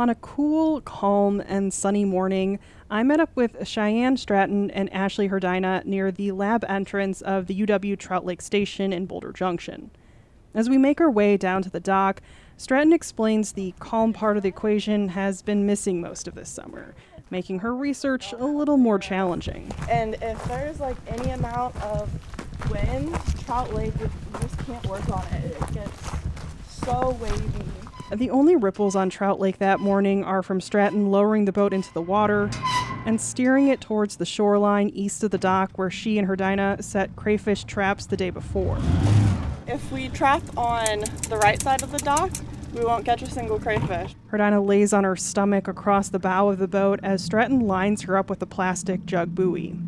On a cool, calm, and sunny morning, I met up with Cheyenne Stratton and Ashley Herdina near the lab entrance of the UW Trout Lake Station in Boulder Junction. As we make our way down to the dock, Stratton explains the calm part of the equation has been missing most of this summer, making her research a little more challenging. And if there's any amount of wind, Trout Lake, you just can't work on it. It gets so wavy. The only ripples on Trout Lake that morning are from Stratton lowering the boat into the water and steering it towards the shoreline east of the dock where she and Herdina set crayfish traps the day before. If we trap on the right side of the dock, we won't catch a single crayfish. Herdina lays on her stomach across the bow of the boat as Stratton lines her up with a plastic jug buoy.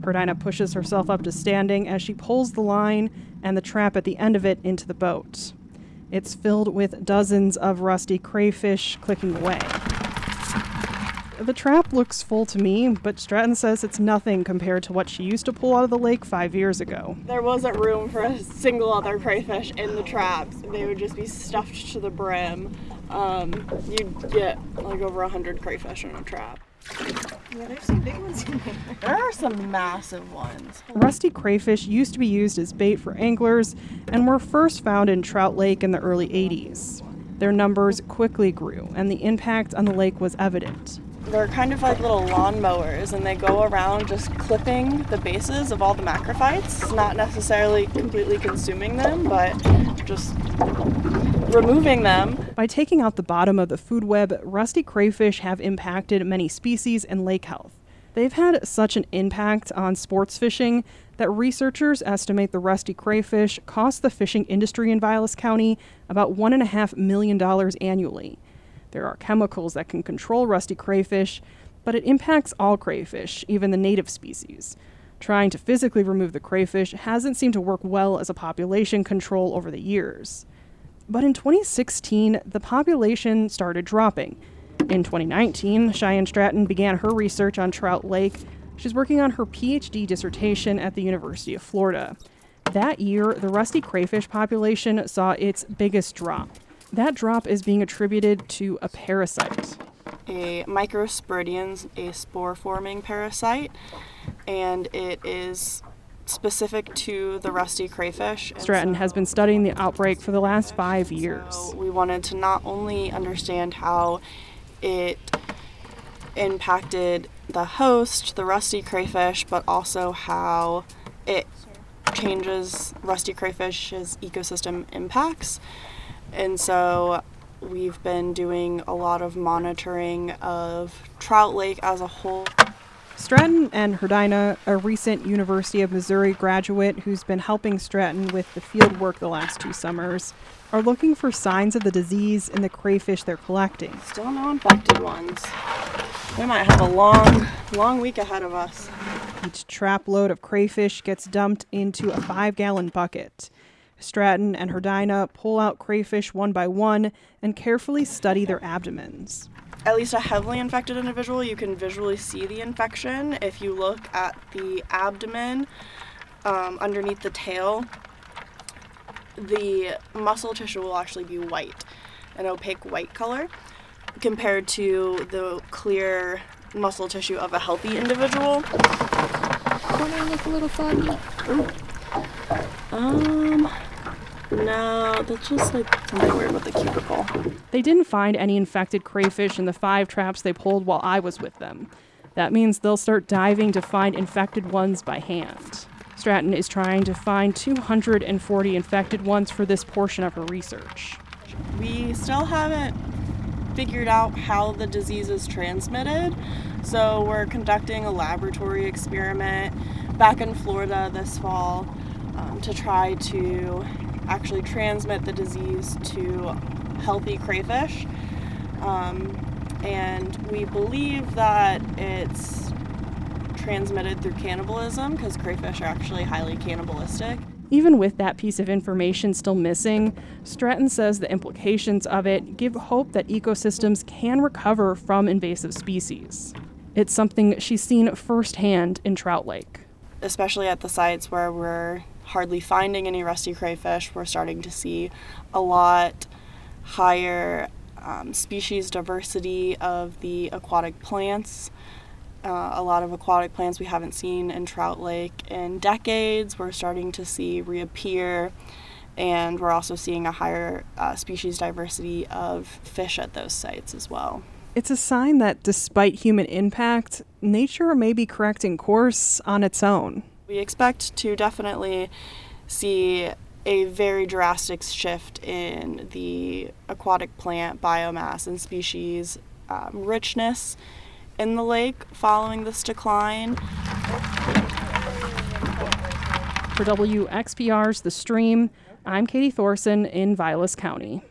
Herdina pushes herself up to standing as she pulls the line and the trap at the end of it into the boat. It's filled with dozens of rusty crayfish clicking away. The trap looks full to me, but Stratton says it's nothing compared to what she used to pull out of the lake 5 years ago. There wasn't room for a single other crayfish in the traps. They would just be stuffed to the brim. You'd get over 100 crayfish in a trap. Yeah, there's some big ones in there. There are some massive ones. Rusty crayfish used to be used as bait for anglers and were first found in Trout Lake in the early 80s. Their numbers quickly grew, and the impact on the lake was evident. They're kind of like little lawnmowers, and they go around just clipping the bases of all the macrophytes, not necessarily completely consuming them, but just removing them. By taking out the bottom of the food web, rusty crayfish have impacted many species and lake health. They've had such an impact on sports fishing that researchers estimate the rusty crayfish cost the fishing industry in Vilas County about $1.5 million annually. There are chemicals that can control rusty crayfish, but it impacts all crayfish, even the native species. Trying to physically remove the crayfish hasn't seemed to work well as a population control over the years. But in 2016, the population started dropping. In 2019, Cheyenne Stratton began her research on Trout Lake. She's working on her PhD dissertation at the University of Florida. That year, the rusty crayfish population saw its biggest drop. That drop is being attributed to a parasite. A microsporidian's a spore-forming parasite, and it is specific to the rusty crayfish. Stratton has been studying the outbreak for the last 5 years. So we wanted to not only understand how it impacted the host, the rusty crayfish, but also how it changes rusty crayfish's ecosystem impacts. And so we've been doing a lot of monitoring of Trout Lake as a whole. Stratton and Herdina, a recent University of Missouri graduate who's been helping Stratton with the field work the last 2 summers, are looking for signs of the disease in the crayfish they're collecting. Still no infected ones. We might have a long week ahead of us. Each trap load of crayfish gets dumped into a 5-gallon bucket. Stratton and Herdina pull out crayfish one by one and carefully study their abdomens. At least a heavily infected individual, you can visually see the infection. If you look at the abdomen, underneath the tail, the muscle tissue will actually be white, an opaque white color, compared to the clear muscle tissue of a healthy individual. Corner look a little foggy. No, that's just something weird with the cuticle. They didn't find any infected crayfish in the 5 traps they pulled while I was with them. That means they'll start diving to find infected ones by hand. Stratton is trying to find 240 infected ones for this portion of her research. We still haven't figured out how the disease is transmitted, so we're conducting a laboratory experiment back in Florida this fall to try to actually transmit the disease to healthy crayfish. And we believe that it's transmitted through cannibalism because crayfish are actually highly cannibalistic. Even with that piece of information still missing, Stratton says the implications of it give hope that ecosystems can recover from invasive species. It's something she's seen firsthand in Trout Lake. Especially at the sites where we're hardly finding any rusty crayfish, we're starting to see a lot higher species diversity of the aquatic plants. A lot of aquatic plants we haven't seen in Trout Lake in decades, we're starting to see reappear, and we're also seeing a higher species diversity of fish at those sites as well. It's a sign that despite human impact, nature may be correcting course on its own. We expect to definitely see a very drastic shift in the aquatic plant biomass and species richness in the lake following this decline. For WXPR's The Stream, I'm Katie Thorson in Vilas County.